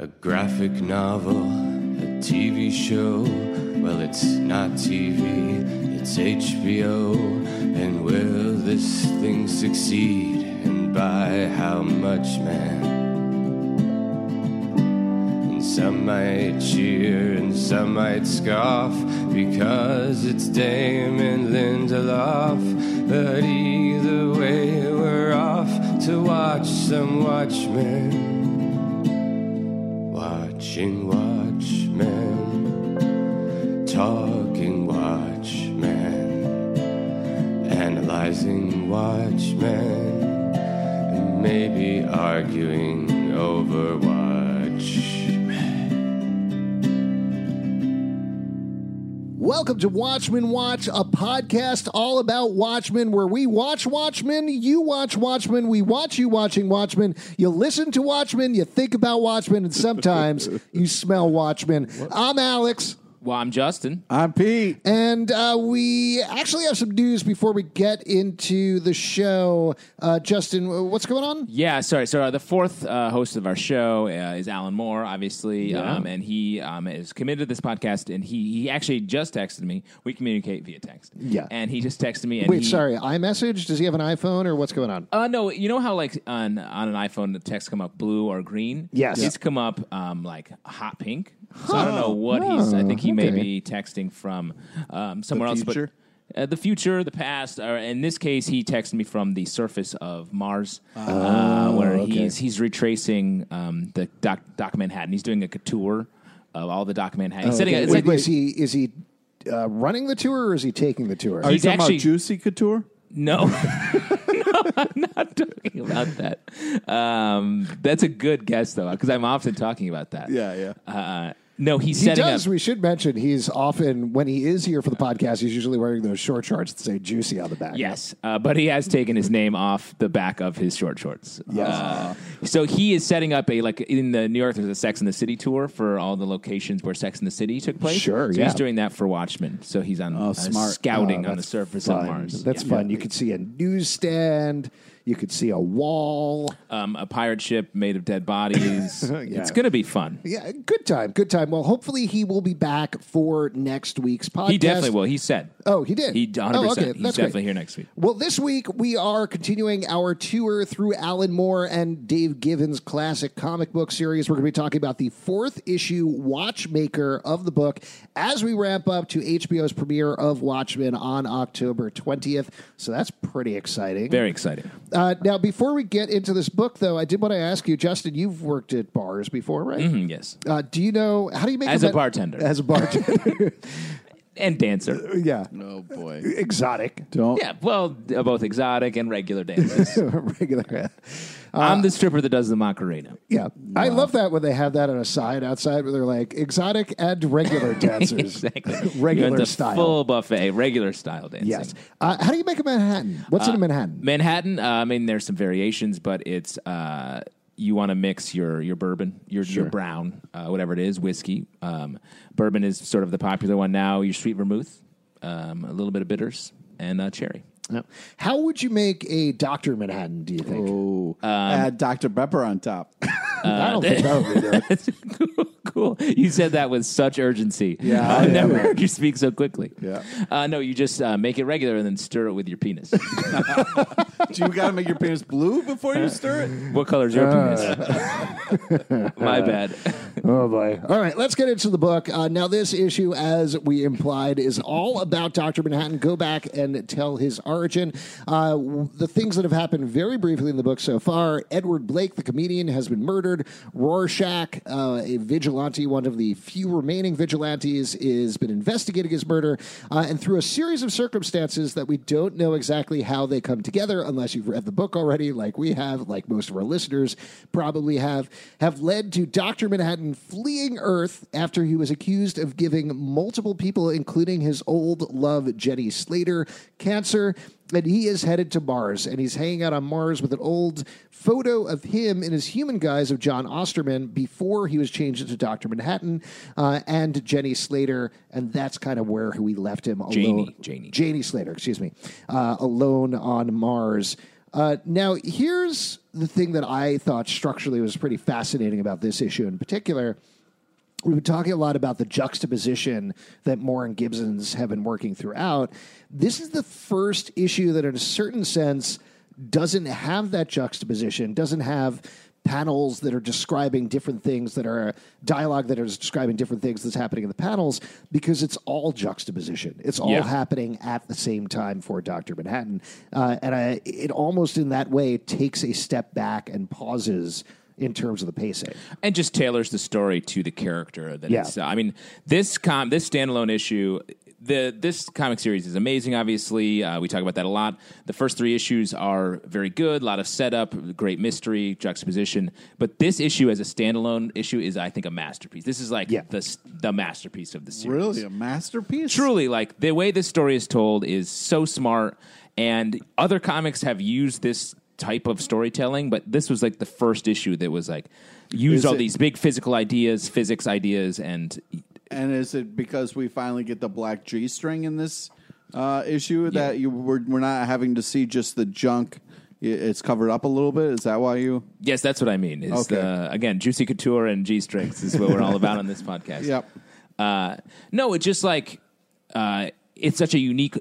A graphic novel, a TV show. Well, it's not TV, it's HBO. And will this thing succeed? And by how much, man? And some might cheer and some might scoff, because it's Damon Lindelof. But either way, we're off to watch some Watchmen. Watching Watchmen, talking Watchmen, analyzing Watchmen, and maybe arguing over Watchmen. Welcome to Watchmen Watch, a podcast all about Watchmen, where we watch Watchmen, you watch Watchmen, we watch you watching Watchmen, you listen to Watchmen, you think about Watchmen, and sometimes you smell Watchmen. I'm Alex. Well, I'm Justin. I'm Pete. And we actually have some news before we get into the show. Justin, what's going on? Yeah, sorry. So the fourth host of our show is Alan Moore, obviously. Yeah. And he is committed to this podcast. And he actually just texted me. We communicate via text. Yeah. And he just texted me. And Wait, sorry. iMessage? Does he have an iPhone, or what's going on? No. You know how like on an iPhone the texts come up blue or green? Yes. It's come up like hot pink. So I don't know what he's... I think he may be texting from somewhere else. But the future, the past. In this case, he texted me from the surface of Mars, where he's retracing the Doc Manhattan. He's doing a tour of all the Doc Manhattan. Is he running the tour, or is he taking the tour? Are you talking about Juicy Couture? No. No, I'm not talking about that. That's a good guess, though, because I'm often talking about that. Yeah, yeah. No, he's setting up. He does. We should mention he's often, when he is here for the podcast, he's usually wearing those short shorts that say Juicy on the back. Yes, but he has taken his name off the back of his short shorts. Yes. So he is setting up in the New York, there's a Sex and the City tour for all the locations where Sex and the City took place. Sure, so he's doing that for Watchmen. So he's on scouting on the surface of Mars. That's fun. You could see a newsstand. You could see a wall. A pirate ship made of dead bodies. Yeah. It's going to be fun. Yeah, good time, good time. Well, hopefully he will be back for next week's podcast. He definitely will. He said. Oh, he did? He 100%. Oh, okay. He's definitely here next week. Well, this week we are continuing our tour through Alan Moore and Dave Gibbons' classic comic book series. We're going to be talking about the fourth issue, Watchmaker, of the book, as we ramp up to HBO's premiere of Watchmen on October 20th. So that's pretty exciting. Very exciting. Now, before we get into this book, though, I did want to ask you, Justin, you've worked at bars before, right? Mm-hmm, yes. Do you know, how do you make a bartender? As a bartender. And dancer. Yeah. Oh, boy. Exotic. Don't. Yeah, well, both exotic and regular dances. Regular. I'm the stripper that does the Macarena. Yeah. Wow. I love that when they have that on a sign outside where they're like, exotic and regular dancers. Exactly. Regular style. Full buffet, regular style dancing. Yes. How do you make a Manhattan? What's in a Manhattan? Manhattan, I mean, there's some variations, but it's... you want to mix your bourbon, your brown, whatever it is, whiskey. Bourbon is sort of the popular one now. Your sweet vermouth, a little bit of bitters, and cherry. Oh. How would you make a Dr. Manhattan, do you think? Oh, add Dr. Pepper on top. I don't think that would be good. That's cool. You said that with such urgency. Yeah, I've never heard you speak so quickly. Yeah. No, you just make it regular and then stir it with your penis. Do you got to make your penis blue before you stir it? What color is your penis? My bad. Oh, boy. All right, let's get into the book. Now, this issue, as we implied, is all about Dr. Manhattan. Go back and tell his origin. The things that have happened very briefly in the book so far. Edward Blake, the comedian, has been murdered. murdered. Rorschach, a vigilante, one of the few remaining vigilantes, has been investigating his murder. And through a series of circumstances that we don't know exactly how they come together, unless you've read the book already, like we have, like most of our listeners probably have led to Dr. Manhattan fleeing Earth after he was accused of giving multiple people, including his old love, Janey Slater, cancer. And he is headed to Mars, and he's hanging out on Mars with an old photo of him in his human guise of John Osterman before he was changed into Dr. Manhattan and Janey Slater, and that's kind of where we left him alone. Janey Slater, excuse me, alone on Mars. Now, here's the thing that I thought structurally was pretty fascinating about this issue in particular. We've been talking a lot about the juxtaposition that Moore and Gibbons have been working throughout. This is the first issue that, in a certain sense, doesn't have that juxtaposition, doesn't have panels that are describing different things, that are dialogue that is describing different things that's happening in the panels, because it's all juxtaposition. It's all happening at the same time for Dr. Manhattan. And it almost in that way takes a step back and pauses in terms of the pacing, and just tailors the story to the character. That it's, I mean, this standalone issue, this comic series is amazing. Obviously, we talk about that a lot. The first three issues are very good. A lot of setup, great mystery, juxtaposition. But this issue, as a standalone issue, is, I think, a masterpiece. This is like the masterpiece of the series. Really, a masterpiece. Truly, like the way this story is told is so smart, and other comics have used this type of storytelling, but this was like the first issue that was like used all these big physical ideas, physics ideas, and is it because we finally get the black G string in this issue that we're not having to see just the junk? It's covered up a little bit. Is that why you? Yes, that's what I mean. Is okay. Again, Juicy Couture and G strings is what we're all about on this podcast. Yep. No, it's just like. It's such a unique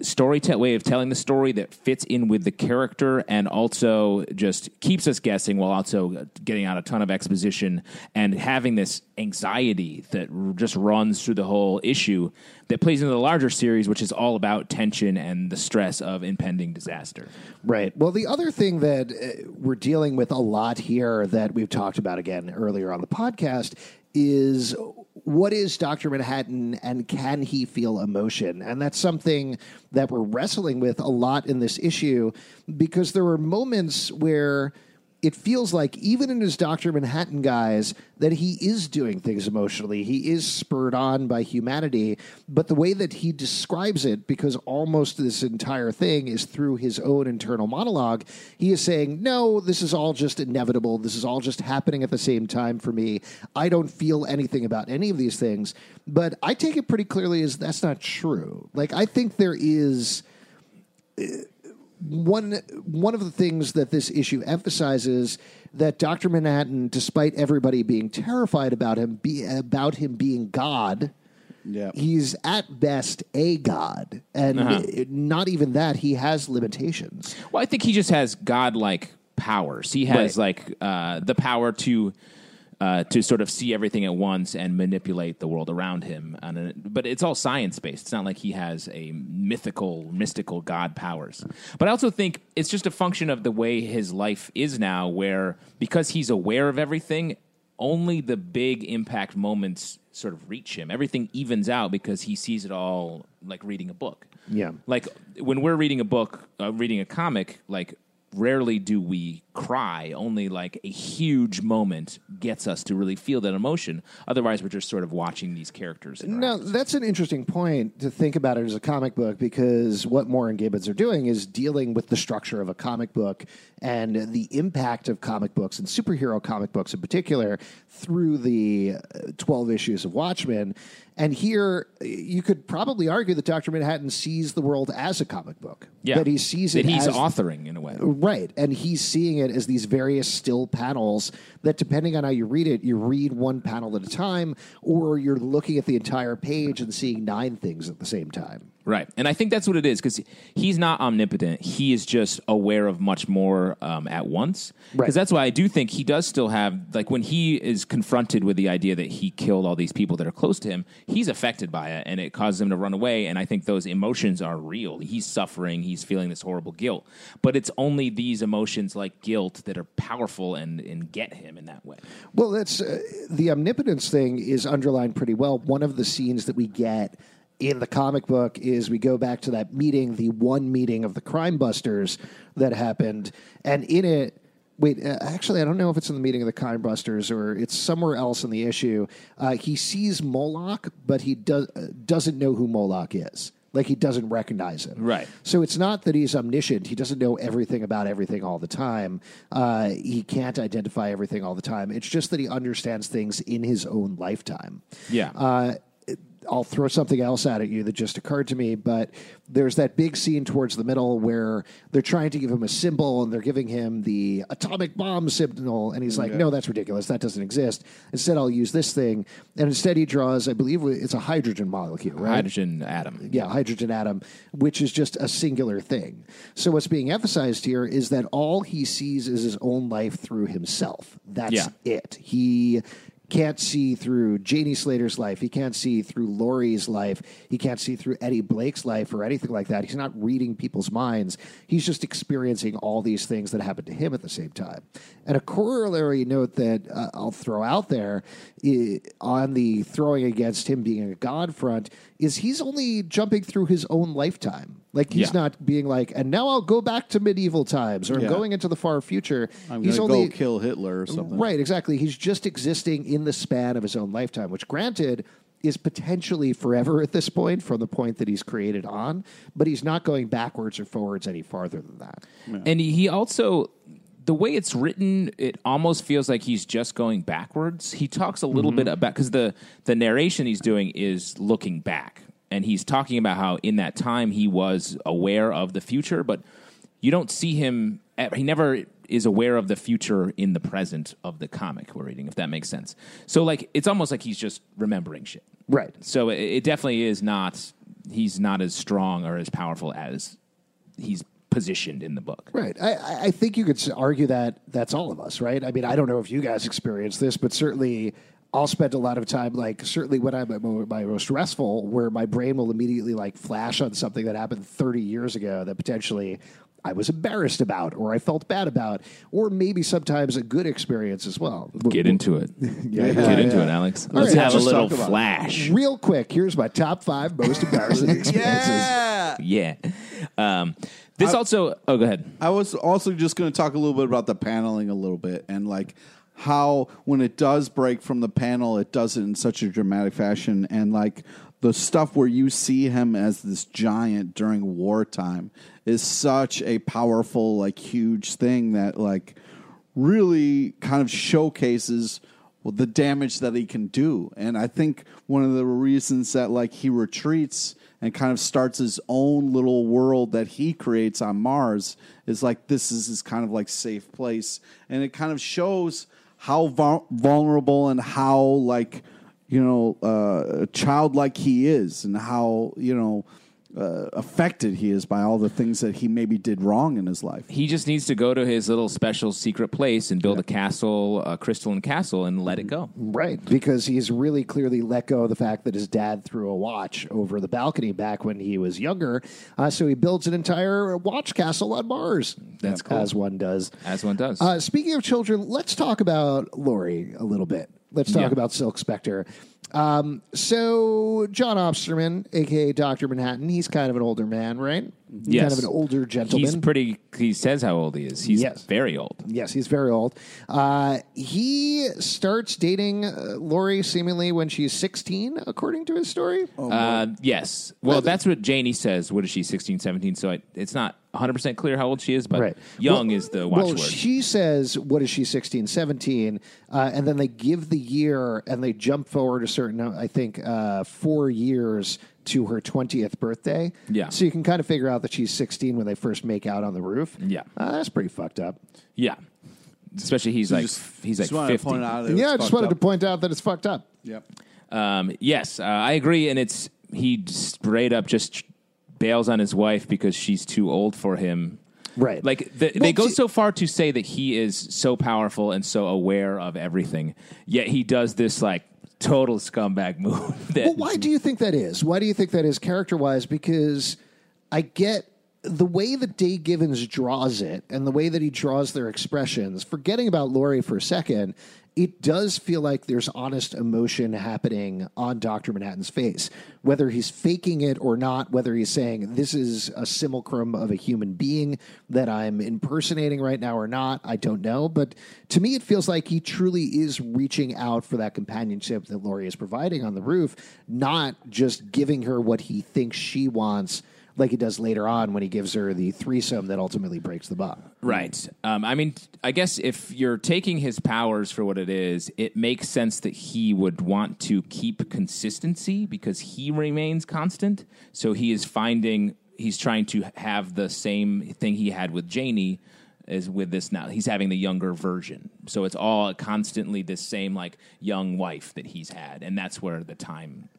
way of telling the story that fits in with the character and also just keeps us guessing while also getting out a ton of exposition and having this anxiety that just runs through the whole issue that plays into the larger series, which is all about tension and the stress of impending disaster. Right. Well, the other thing that we're dealing with a lot here that we've talked about again earlier on the podcast is what is Dr. Manhattan and can he feel emotion? And that's something that we're wrestling with a lot in this issue because there were moments where it feels like even in his Dr. Manhattan guise that he is doing things emotionally. He is spurred on by humanity, but the way that he describes it, because almost this entire thing is through his own internal monologue, he is saying, no, this is all just inevitable. This is all just happening at the same time for me. I don't feel anything about any of these things, but I take it pretty clearly as that's not true. Like, I think there is... One of the things that this issue emphasizes that Dr. Manhattan, despite everybody being terrified about him being God, he's at best a god, and not even that. He has limitations. Well, I think he just has godlike powers. He has the power to sort of see everything at once and manipulate the world around him. But it's all science-based. It's not like he has a mystical god powers. But I also think it's just a function of the way his life is now, where because he's aware of everything, only the big impact moments sort of reach him. Everything evens out because he sees it all like reading a book. Yeah. Like when we're reading a book, reading a comic, like, rarely do we cry. Only like a huge moment gets us to really feel that emotion. Otherwise, we're just sort of watching these characters. No, that's an interesting point to think about it as a comic book, because what Moore and Gibbons are doing is dealing with the structure of a comic book and the impact of comic books and superhero comic books in particular through the 12 issues of Watchmen. And here, you could probably argue that Dr. Manhattan sees the world as a comic book. Yeah. That he sees it as... That he's authoring, in a way. Right. And he's seeing it as these various still panels that, depending on how you read it, you read one panel at a time, or you're looking at the entire page and seeing 9 things at the same time. Right. And I think that's what it is, because he's not omnipotent. He is just aware of much more at once. Because that's why I do think he does still have, like, when he is confronted with the idea that he killed all these people that are close to him, he's affected by it, and it causes him to run away. And I think those emotions are real. He's suffering. He's feeling this horrible guilt. But it's only these emotions like guilt that are powerful and get him in that way. Well, that's the omnipotence thing is underlined pretty well. One of the scenes that we get in the comic book is we go back to that meeting, the one meeting of the Crime Busters that happened. And in it, I don't know if it's in the meeting of the Crime Busters or it's somewhere else in the issue. He sees Moloch, but he doesn't know who Moloch is. Like, he doesn't recognize him. Right. So it's not that he's omniscient. He doesn't know everything about everything all the time. He can't identify everything all the time. It's just that he understands things in his own lifetime. Yeah. I'll throw something else out at you that just occurred to me, but there's that big scene towards the middle where they're trying to give him a symbol and they're giving him the atomic bomb signal. And he's like, no, that's ridiculous. That doesn't exist. Instead, I'll use this thing. And instead he draws, I believe it's a hydrogen molecule, right? Hydrogen atom. Yeah. Hydrogen atom, which is just a singular thing. So what's being emphasized here is that all he sees is his own life through himself. That's it. He can't see through Janey Slater's life. He can't see through Laurie's life. He can't see through Eddie Blake's life or anything like that. He's not reading people's minds. He's just experiencing all these things that happen to him at the same time. And a corollary note that I'll throw out there on the throwing against him being a god front is he's only jumping through his own lifetime. Like, he's not being like, and now I'll go back to medieval times, or I'm going into the far future. I'm going to go kill Hitler or something. Right, exactly. He's just existing in the span of his own lifetime, which, granted, is potentially forever at this point from the point that he's created on, but he's not going backwards or forwards any farther than that. Yeah. And he also, the way it's written, it almost feels like he's just going backwards. He talks a little bit about, because the narration he's doing is looking back. And he's talking about how in that time he was aware of the future, but you don't see him. He never is aware of the future in the present of the comic we're reading, if that makes sense. So, like, it's almost like he's just remembering shit. Right. So it definitely is not. He's not as strong or as powerful as he's positioned in the book. Right. I think you could argue that that's all of us, right? I mean, I don't know if you guys experience this, but certainly I'll spend a lot of time, like, certainly when I'm at my most restful, where my brain will immediately, like, flash on something that happened 30 years ago that potentially I was embarrassed about or I felt bad about, or maybe sometimes a good experience as well. Get into it. Get into it, Alex. Let's have a little flash. Real quick, here's my top 5 most embarrassing experiences. Yeah. Go ahead. I was also just going to talk a little bit about the paneling a little bit and, like, how when it does break from the panel, it does it in such a dramatic fashion. And, like, the stuff where you see him as this giant during wartime is such a powerful, like, huge thing that, like, really kind of showcases the damage that he can do. And I think one of the reasons that, like, he retreats and kind of starts his own little world that he creates on Mars is, like, this is his kind of, like, safe place. And it kind of shows how vulnerable and how, like, you know, childlike he is and how, you know, affected he is by all the things that he maybe did wrong in his life. He just needs to go to his little special secret place and build a castle, a crystalline castle, and let it go. Right, because he's really clearly let go of the fact that his dad threw a watch over the balcony back when he was younger. So he builds an entire watch castle on Mars. That's cool. As one does. As one does. Speaking of children, let's talk about Laurie a little bit. Let's talk about Silk Spectre. So John Osterman, a.k.a. Dr. Manhattan, he's kind of an older man, right? Yes. Kind of an older gentleman. He says how old he is. He's very old. Yes, he's very old. He starts dating Laurie seemingly when she's 16, according to his story. Yes. Well, that's what Janey says. What is she, 16, 17? So it's not 100% clear how old she is, but young is the watchword. Well, she says, what is she, 16, 17? And then they give the year and they jump forward a certain, 4 years to her 20th birthday. Yeah. So you can kind of figure out that she's 16 when they first make out on the roof. Yeah. That's pretty fucked up. Yeah. Especially he's 50. I just wanted to point out that it's fucked up. Yep. Yes, I agree. And he straight up just bails on his wife because she's too old for him. Right. Like, they go so far to say that he is so powerful and so aware of everything, yet he does this, like, total scumbag move. Well, why do you think that is? Why do you think that is character-wise? Because I get the way that Dave Gibbons draws it and the way that he draws their expressions, forgetting about Laurie for a second, it does feel like there's honest emotion happening on Dr. Manhattan's face, whether he's faking it or not, whether he's saying this is a simulacrum of a human being that I'm impersonating right now or not. I don't know. But to me, it feels like he truly is reaching out for that companionship that Laurie is providing on the roof, not just giving her what he thinks she wants, like he does later on when he gives her the threesome that ultimately breaks the bond. Right. I mean, I guess if you're taking his powers for what it is, it makes sense that he would want to keep consistency because he remains constant. So he is finding, he's trying to have the same thing he had with Janey is with this now. He's having the younger version. So it's all constantly this same like young wife that he's had. And that's where the time,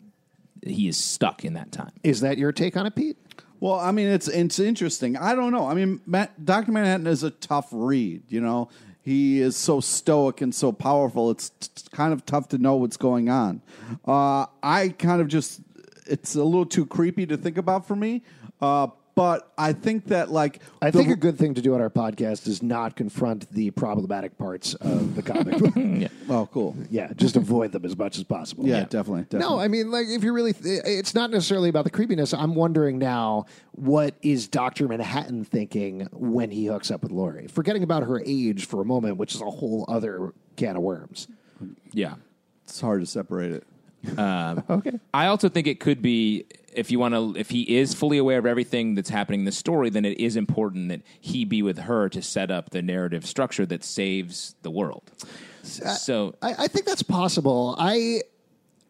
he is stuck in that time. Is that your take on it, Pete? Well, I mean, it's interesting. I don't know. I mean, Dr. Manhattan is a tough read, you know. He is so stoic and so powerful. It's kind of tough to know what's going on. I kind of just, it's a little too creepy to think about for me. But I think that, like... I think a good thing to do on our podcast is not confront the problematic parts of the comic book. Yeah. Oh, cool. Yeah, just avoid them as much as possible. Yeah, yeah. Definitely. No, I mean, like, if you really... it's not necessarily about the creepiness. I'm wondering now, what is Dr. Manhattan thinking when he hooks up with Laurie? Forgetting about her age for a moment, which is a whole other can of worms. Yeah. It's hard to separate it. Okay. I also think it could be... If he is fully aware of everything that's happening in the story, then it is important that he be with her to set up the narrative structure that saves the world. So I think that's possible.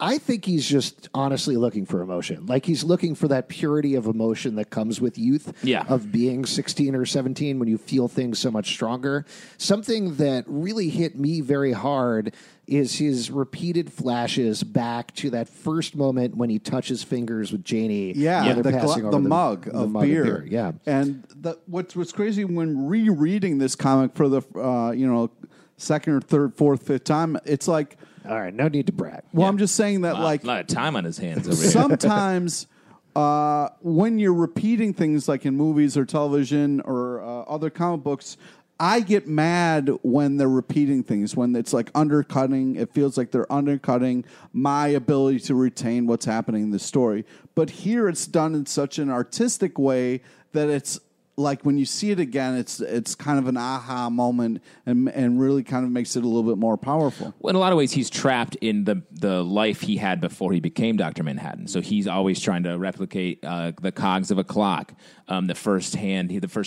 I think he's just honestly looking for emotion. Like, he's looking for that purity of emotion that comes with youth, of being 16 or 17 when you feel things so much stronger. Something that really hit me very hard is his repeated flashes back to that first moment when he touches fingers with Janey. Yeah, the mug of beer. Yeah. And what's crazy when rereading this comic for the, second or third, fourth, fifth time, it's like... All right, no need to brag. Well, yeah. I'm just saying that, a lot of time on his hands over here. Sometimes when you're repeating things like in movies or television or other comic books, I get mad when they're repeating things, when it's like undercutting. It feels like they're undercutting my ability to retain what's happening in the story. But here it's done in such an artistic way that it's, like, when you see it again, it's kind of an aha moment and really kind of makes it a little bit more powerful. Well, in a lot of ways, he's trapped in the life he had before he became Dr. Manhattan. So he's always trying to replicate the cogs of a clock, the first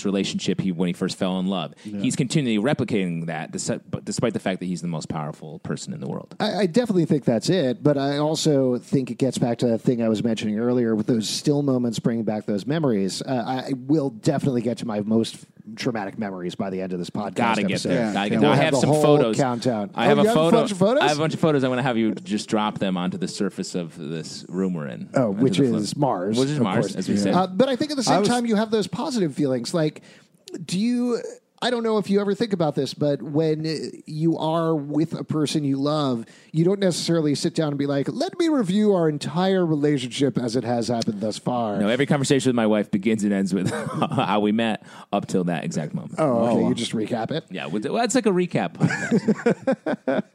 relationship when he first fell in love. Yeah. He's continually replicating that, despite the fact that he's the most powerful person in the world. I definitely think that's it, but I also think it gets back to that thing I was mentioning earlier with those still moments bringing back those memories. I will definitely get to my most traumatic memories by the end of this podcast. Gotta get there. Yeah. We'll I have some photos. Countdown. I have a photo. I have a bunch of photos. I want to have you just drop them onto the surface of this room we're in. Oh, Mars. Which is Mars, course. As we said. But I think at the same time, you have those positive feelings. Like, do you... I don't know if you ever think about this, but when you are with a person you love, you don't necessarily sit down and be like, let me review our entire relationship as it has happened thus far. No, every conversation with my wife begins and ends with how we met up till that exact moment. Oh, okay. Wow. You just recap it? Yeah. Well, it's like a recap podcast.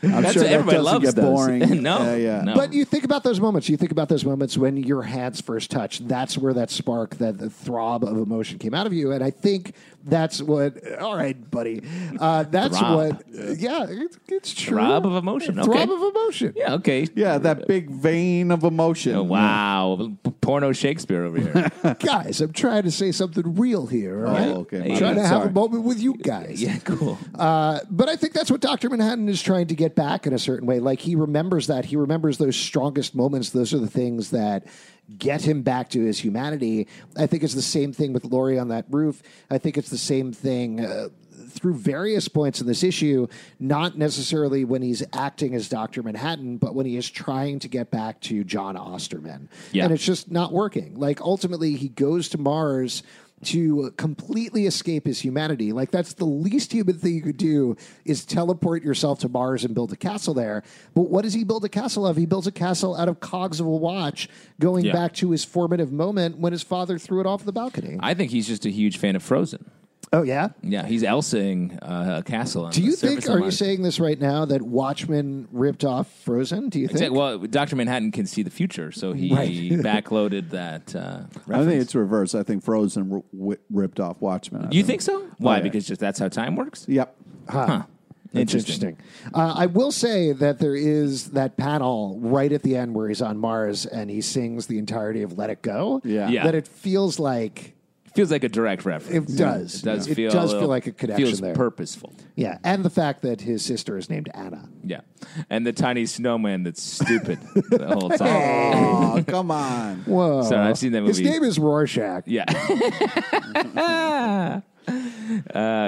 That's sure what everybody loves those. Boring. No. But you think about those moments. You think about those moments when your hands first touched. That's where that spark, the throb of emotion came out of you. And I think that's what... All right, buddy. That's throb. What... yeah, it's true. Throb of emotion. Okay. Throb of emotion. Yeah, okay. Yeah, that big vein of emotion. Oh, wow. Yeah. Porno Shakespeare over here. Guys, I'm trying to say something real here. Right? Oh, okay. I'm trying to have a moment with you guys. Yeah, cool. But I think that's what Dr. Manhattan is trying to get back in a certain way. Like, he remembers that. He remembers those strongest moments. Those are the things that get him back to his humanity. I think it's the same thing with Laurie on that roof. I think it's the same thing through various points in this issue, not necessarily when he's acting as Dr. Manhattan, but when he is trying to get back to John Osterman. Yeah. And it's just not working. Like, ultimately, he goes to Mars to completely escape his humanity. Like, that's the least human thing you could do, is teleport yourself to Mars and build a castle there. But what does he build a castle of? He builds a castle out of cogs of a watch, going back to his formative moment when his father threw it off the balcony. I think he's just a huge fan of Frozen. Oh, yeah? Yeah, he's Elsa-ing a castle. Do you think, are you saying this right now, that Watchmen ripped off Frozen? Do you think? Well, Dr. Manhattan can see the future, so he backloaded that reference. I think it's reverse. I think Frozen ripped off Watchmen. Do you think so? Why? Oh, yeah. Because just that's how time works? Yep. Huh. Interesting. I will say that there is that panel right at the end where he's on Mars and he sings the entirety of Let It Go. Yeah. That it feels like... feels like a direct reference. It does. Yeah. It does feel like a connection feels there. Feels purposeful. Yeah, and the fact that his sister is named Anna. Yeah, and the tiny snowman that's stupid the whole time. Oh, come on. Whoa. Sorry, I've seen that movie. His name is Rorschach. Yeah.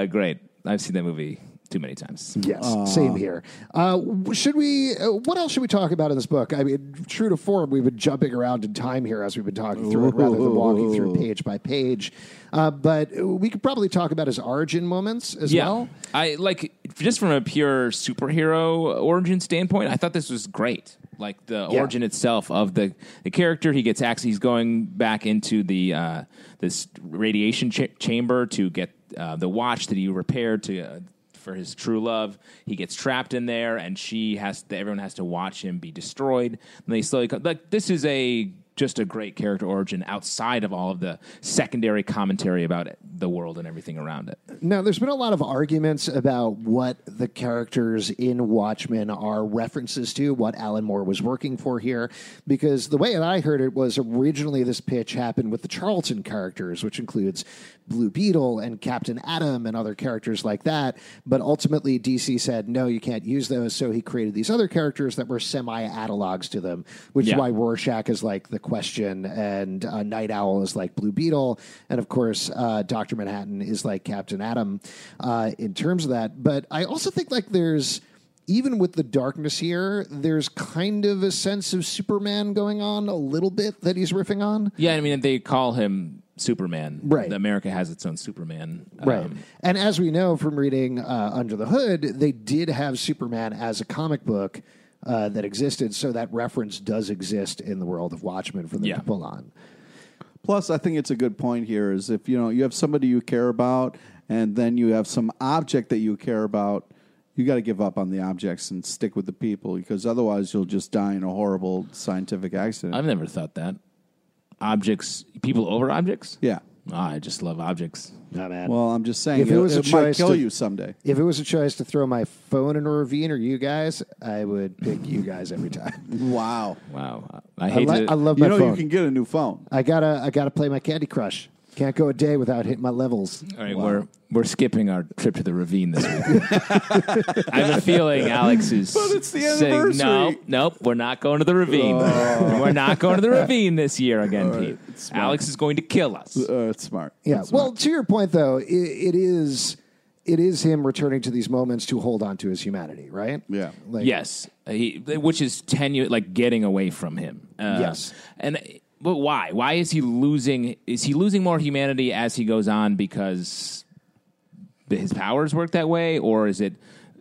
Great. I've seen that movie too many times. Yes, same here. What else should we talk about in this book? I mean, true to form, we've been jumping around in time here as we've been talking through it rather than walking through page by page. But we could probably talk about his origin moments as well. I like, just from a pure superhero origin standpoint, I thought this was great. Like the origin itself of the character, he gets access. He's going back into the this radiation chamber to get the watch that he repaired to. For his true love, he gets trapped in there, and everyone has to watch him be destroyed. And they slowly come, like, this is just a great character origin outside of all of the secondary commentary about it, the world and everything around it. Now, there's been a lot of arguments about what the characters in Watchmen are references to, what Alan Moore was working for here, because the way that I heard it was originally this pitch happened with the Charlton characters, which includes Blue Beetle and Captain Atom and other characters like that. But ultimately, DC said, no, you can't use those. So he created these other characters that were semi-analogs to them, which is why Rorschach is like the Question, and Night Owl is like Blue Beetle, and of course Dr. Manhattan is like Captain Atom in terms of that. But I also think, like, there's, even with the darkness here, there's kind of a sense of Superman going on a little bit that he's riffing on. Yeah, I mean, they call him Superman. Right. America has its own Superman. Right. And as we know from reading Under the Hood, they did have Superman as a comic book that existed, so that reference does exist in the world of Watchmen for them to pull on. Plus, I think it's a good point here is if you have somebody you care about, and then you have some object that you care about, you got to give up on the objects and stick with the people, because otherwise you'll just die in a horrible scientific accident. I've never thought that. Objects, people over objects? Yeah. Oh, I just love objects. Not bad. Well, I'm just saying, it might kill you someday. If it was a choice to throw my phone in a ravine or you guys, I would pick you guys every time. Wow. I love my phone. You can get a new phone. I gotta play my Candy Crush. Can't go a day without hitting my levels. All right, we're skipping our trip to the ravine this week. I have a feeling Alex is saying, nope, we're not going to the ravine. Oh. We're not going to the ravine this year again, Pete. Right, Alex is going to kill us. It's smart. Yeah. It's smart. Well, to your point, though, it is him returning to these moments to hold on to his humanity, right? Yeah. Yes. Which is tenuous, like getting away from him. Yes. But why? Why is he losing? Is he losing more humanity as he goes on because his powers work that way, or is it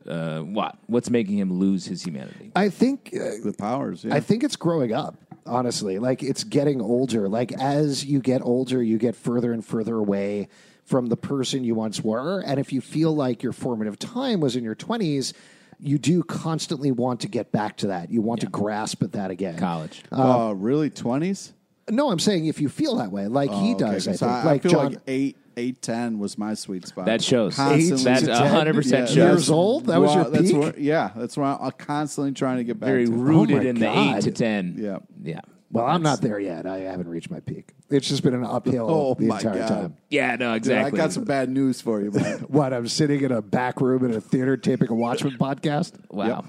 what? What's making him lose his humanity? I think the powers. Yeah. I think it's growing up. Honestly, like, it's getting older. Like, as you get older, you get further and further away from the person you once were. And if you feel like your formative time was in your 20s. You do constantly want to get back to that. You want to grasp at that again. College. Really? 20s? No, I'm saying if you feel that way, like he does. Okay. I think. I feel like 8, 10 was my sweet spot. That shows. Constantly. That's 100% shows. Years old? That was your peak? That's where I'm constantly trying to get back to. Very rooted in the 8 to 10. Yeah. Yeah. Well, I'm not there yet. I haven't reached my peak. It's just been an uphill the entire time. Yeah, no, exactly. Dude, I got some bad news for you, man. What, I'm sitting in a back room in a theater taping a Watchmen podcast? Wow. Yep.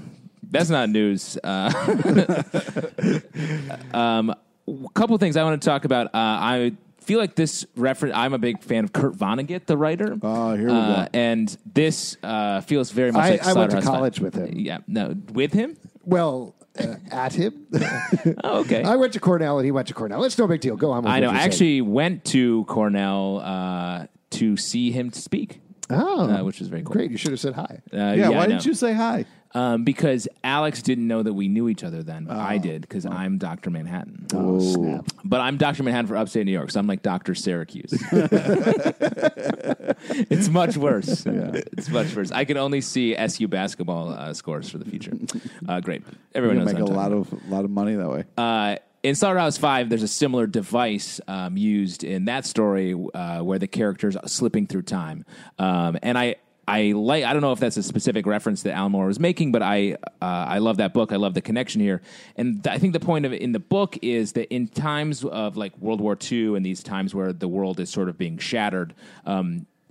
That's not news. A couple of things I want to talk about. I feel like this reference... I'm a big fan of Kurt Vonnegut, the writer. Oh, here we go. And this feels very much like Slaughterhouse-Five. I went to college with him. Yeah. No, with him? Well... at him. Oh, okay. I went to Cornell and he went to Cornell. It's no big deal. Go on. I know. I actually went to Cornell to see him speak. Oh, which was very cool. Great. You should have said hi. Yeah. Why didn't you say hi? Because Alex didn't know that we knew each other then, but I did because I'm Dr. Manhattan. Oh, snap. But I'm Dr. Manhattan for upstate New York, so I'm like Dr. Syracuse. It's much worse. Yeah. It's much worse. I can only see SU basketball scores for the future. Great. Everyone knows make a lot of money that way. In Slaughterhouse-Five, there's a similar device used in that story where the character's slipping through time. I don't know if that's a specific reference that Alan Moore was making, but I love that book. I love the connection here, and I think the point of it in the book is that in times of like World War II and these times where the world is sort of being shattered,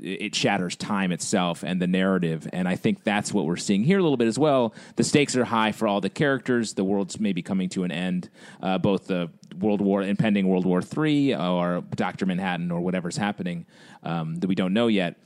it shatters time itself and the narrative, and I think that's what we're seeing here a little bit as well. The stakes are high for all the characters. The world's maybe coming to an end, both the impending World War III, or Dr. Manhattan, or whatever's happening that we don't know yet.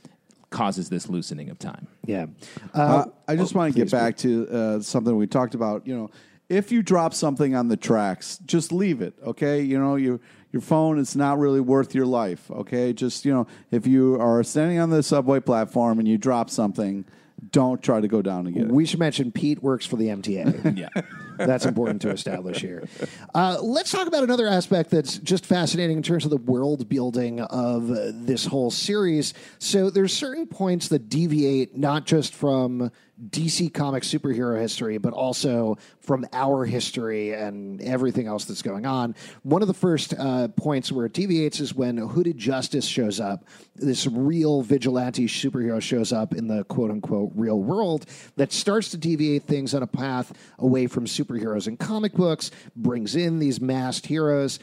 Causes this loosening of time. Yeah. I just want to get back to something we talked about. You know, if you drop something on the tracks, just leave it, okay? You know, your phone, it's not really worth your life, okay? Just, you know, if you are standing on the subway platform and you drop something, don't try to go down and get it. We should mention Pete works for the MTA. Yeah. That's important to establish here. Let's talk about another aspect that's just fascinating in terms of the world building of this whole series. So there's certain points that deviate not just from DC comic superhero history, but also from our history and everything else that's going on. One of the first points where it deviates is when Hooded Justice shows up. This real vigilante superhero shows up in the quote-unquote real world that starts to deviate things on a path away from superheroes and comic books, brings in these masked heroes.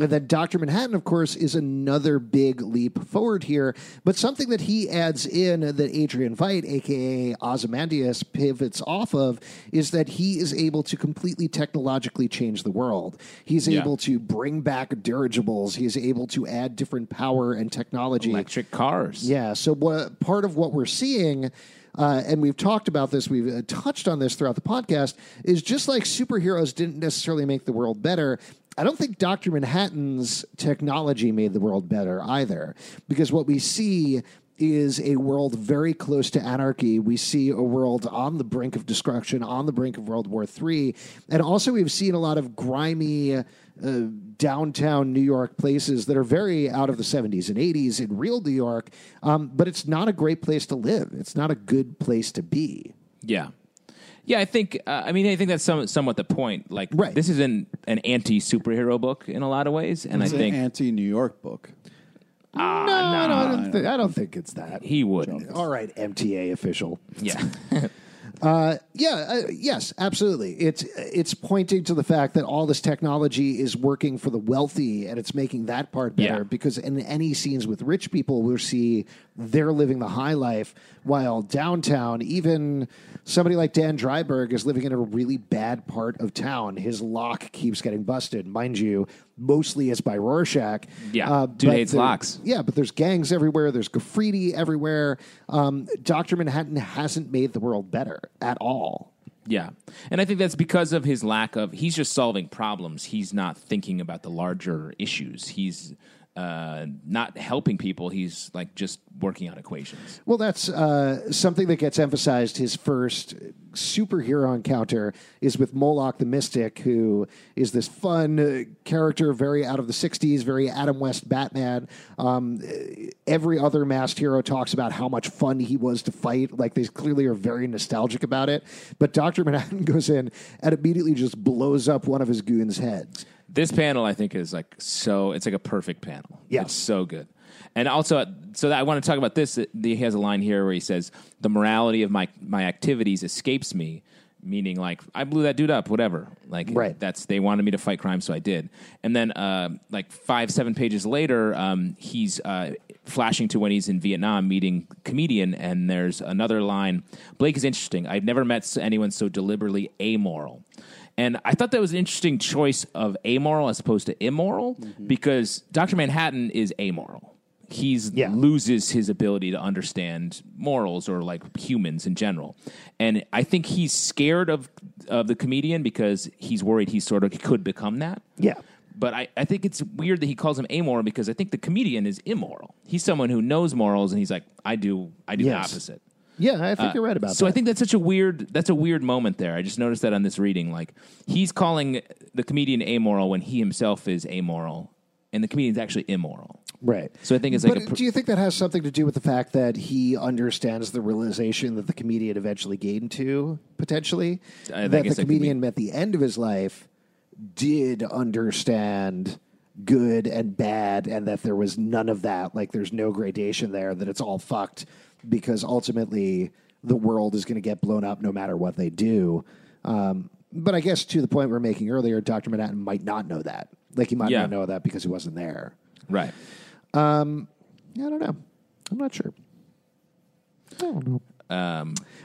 And then Dr. Manhattan, of course, is another big leap forward here. But something that he adds in that Adrian Veidt, a.k.a. Ozymandias, pivots off of is that he is able to completely technologically change the world. He's able to bring back dirigibles. He's able to add different power and technology. Electric cars. Yeah. So part of what we're seeing... and we've talked about this, we've touched on this throughout the podcast, is just like superheroes didn't necessarily make the world better, I don't think Dr. Manhattan's technology made the world better either. Because what we see is a world very close to anarchy. We see a world on the brink of destruction, on the brink of World War III. And also we've seen a lot of grimy... downtown New York places that are very out of the 70s and 80s in real New York, but it's not a great place to live. It's not a good place to be. Yeah. Yeah, I think, I think that's somewhat the point. Like, right. This is an anti-superhero book in a lot of ways. And I think an anti-New York book. I don't think it's that. He wouldn't. All right, MTA official. Yeah. Yes, absolutely. It's pointing to the fact that all this technology is working for the wealthy and it's making that part better because in any scenes with rich people, we'll see they're living the high life while downtown, even somebody like Dan Dreiberg is living in a really bad part of town. His lock keeps getting busted, mind you. Mostly it's by Rorschach. Yeah, dude hates locks. Yeah, but there's gangs everywhere. There's graffiti everywhere. Dr. Manhattan hasn't made the world better at all. Yeah, and I think that's because of his lack of... He's just solving problems. He's not thinking about the larger issues. He's... not helping people. He's like just working on equations. Well, that's something that gets emphasized. His first superhero encounter is with Moloch the Mystic, who is this fun character, very out of the 60s, very Adam West Batman. Every other masked hero talks about how much fun he was to fight. Like they clearly are very nostalgic about it. But Dr. Manhattan goes in and immediately just blows up one of his goons' heads. This panel, I think, is like so... It's like a perfect panel. Yeah. It's so good. And also, so that I want to talk about this. He has a line here where he says, the morality of my activities escapes me, meaning, like, I blew that dude up, whatever. Like, right. They wanted me to fight crime, so I did. And then, 7 pages later, he's... flashing to when he's in Vietnam meeting comedian, and there's another line. Blake is interesting. I've never met anyone so deliberately amoral. And I thought that was an interesting choice of amoral as opposed to immoral, because Dr. Manhattan is amoral. He loses his ability to understand morals or like humans in general. And I think he's scared of the comedian because he's worried he sort of could become that. Yeah. But I think it's weird that he calls him amoral because I think the comedian is immoral. He's someone who knows morals and he's like, I do the opposite. Yeah, I think you're right about that. So I think that's such a weird, that's a weird moment there. I just noticed that on this reading. Like, he's calling the comedian amoral when he himself is amoral, and the comedian's actually immoral. Right. So I think it's like... But do you think that has something to do with the fact that he understands the realization that the comedian eventually gained to, potentially? I think that the comedian at the end of his life did understand good and bad, and that there was none of that. Like, there's no gradation there, that it's all fucked. Because ultimately, the world is going to get blown up no matter what they do. But I guess to the point we were making earlier, Dr. Manhattan might not know that. Like, he might not know that because he wasn't there. Right. I don't know. I'm not sure. I don't know.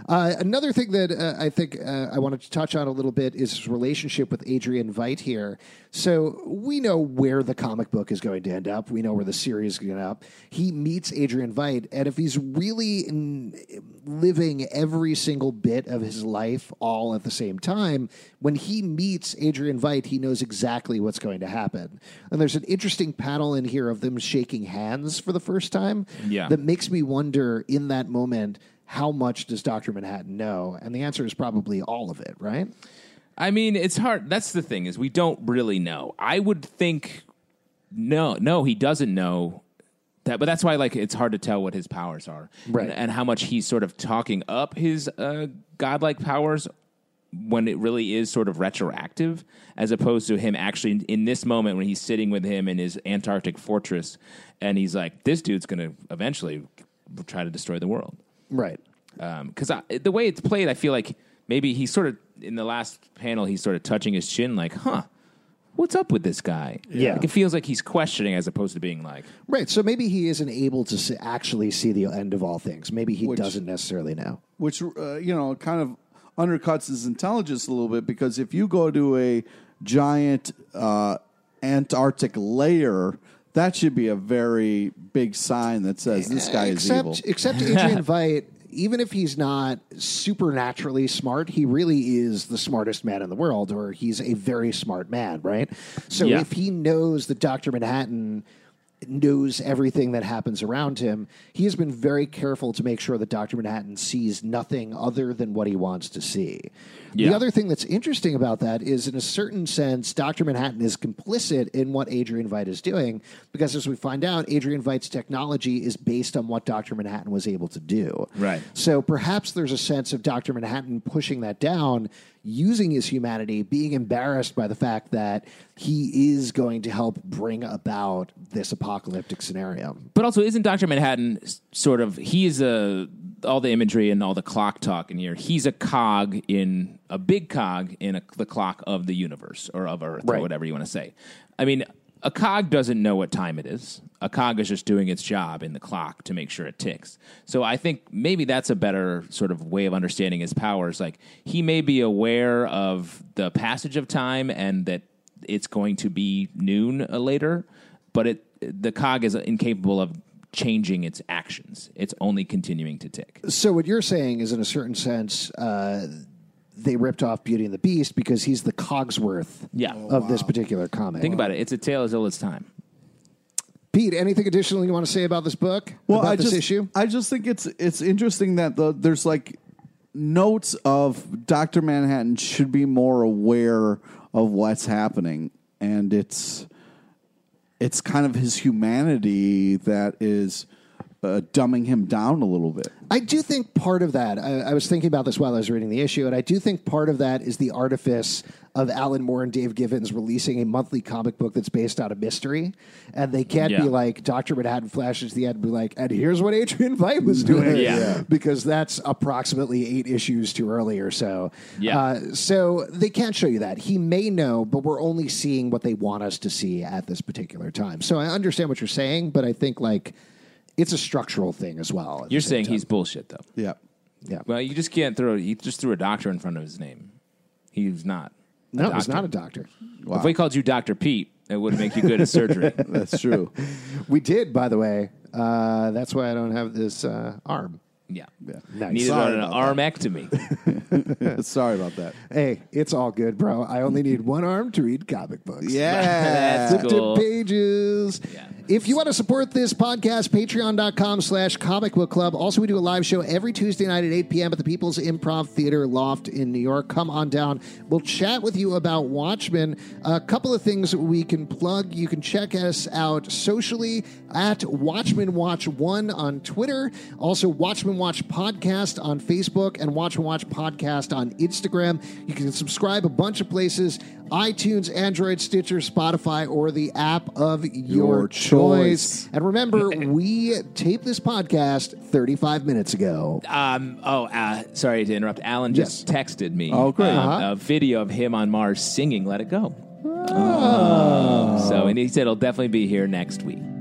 Another thing that I think I wanted to touch on a little bit is his relationship with Adrian Veidt here. So we know where the comic book is going to end up. We know where the series is going to end up. He meets Adrian Veidt, and if he's really living every single bit of his life all at the same time, when he meets Adrian Veidt, he knows exactly what's going to happen. And there's an interesting panel in here of them shaking hands for the first time that makes me wonder in that moment, how much does Dr. Manhattan know? And the answer is probably all of it, right? I mean, it's hard. That's the thing, is we don't really know. I would think, no, he doesn't know that. But that's why, like, it's hard to tell what his powers are, right? And how much he's sort of talking up his godlike powers when it really is sort of retroactive, as opposed to him actually in this moment when he's sitting with him in his Antarctic fortress and he's like, this dude's going to eventually try to destroy the world. Right. Because the way it's played, I feel like maybe he's sort of, in the last panel, he's sort of touching his chin like, huh, what's up with this guy? Yeah. Like, it feels like he's questioning as opposed to being like... Right. So maybe he isn't able to actually see the end of all things. Maybe he doesn't necessarily know. Which, kind of undercuts his intelligence a little bit, because if you go to a giant Antarctic layer... That should be a very big sign that says this guy is evil. Except Adrian Veidt, even if he's not supernaturally smart, he really is the smartest man in the world, or he's a very smart man, right? So if he knows that Dr. Manhattan knows everything that happens around him, he has been very careful to make sure that Dr. Manhattan sees nothing other than what he wants to see. Yeah. The other thing that's interesting about that is, in a certain sense, Dr. Manhattan is complicit in what Adrian Veidt is doing, because as we find out, Adrian Veidt's technology is based on what Dr. Manhattan was able to do. Right. So perhaps there's a sense of Dr. Manhattan pushing that down, using his humanity, being embarrassed by the fact that he is going to help bring about this apocalyptic scenario. But also, isn't Dr. Manhattan sort of, he is all the imagery and all the clock talk in here, he's a cog in, a big cog in the clock of the universe, or of Earth, or whatever you want to say. I mean, a cog doesn't know what time it is. A cog is just doing its job in the clock to make sure it ticks. So I think maybe that's a better sort of way of understanding his powers. Like, he may be aware of the passage of time and that it's going to be noon later, but the cog is incapable of changing its actions. It's only continuing to tick. So what you're saying is, in a certain sense, they ripped off Beauty and the Beast because he's the Cogsworth of this particular comic. Think about it. It's a tale as old as time. Pete, anything additional you want to say about this book? Well, about this issue? I just think it's interesting that there's like notes of Dr. Manhattan should be more aware of what's happening, and it's kind of his humanity that is dumbing him down a little bit. I do think part of that, I was thinking about this while I was reading the issue, and I do think part of that is the artifice of Alan Moore and Dave Gibbons releasing a monthly comic book that's based on a mystery, and they can't be like, Dr. Manhattan flashes the end and be like, and here's what Adrian Veidt was doing, because that's approximately 8 issues too early or so. Yeah. So they can't show you that. He may know, but we're only seeing what they want us to see at this particular time. So I understand what you're saying, but I think, like, it's a structural thing as well. You're saying he's bullshit, though. Yeah. Well, you just can't throw... You just threw a doctor in front of his name. He's not. No, it was not a doctor. Wow. If we called you Dr. Pete, it would make you good at surgery. That's true. We did, by the way. That's why I don't have this arm. Yeah. Nice. Needed an armectomy. Sorry about that. Hey, it's all good, bro. I only need one arm to read comic books. Yeah. That's cool. Pages. Yeah. If you want to support this podcast, patreon.com/comic book club. Also, we do a live show every Tuesday night at 8 p.m. at the People's Improv Theater Loft in New York. Come on down. We'll chat with you about Watchmen. A couple of things we can plug. You can check us out socially at Watchmen Watch 1 on Twitter. Also, Watchmen Watch Podcast on Facebook and Watchmen Watch Podcast on Instagram. You can subscribe a bunch of places: iTunes, Android, Stitcher, Spotify, or the app of your choice. And remember, we taped this podcast 35 minutes ago. Sorry to interrupt. Alan just texted me a video of him on Mars singing Let It Go. So, and he said it'll definitely be here next week.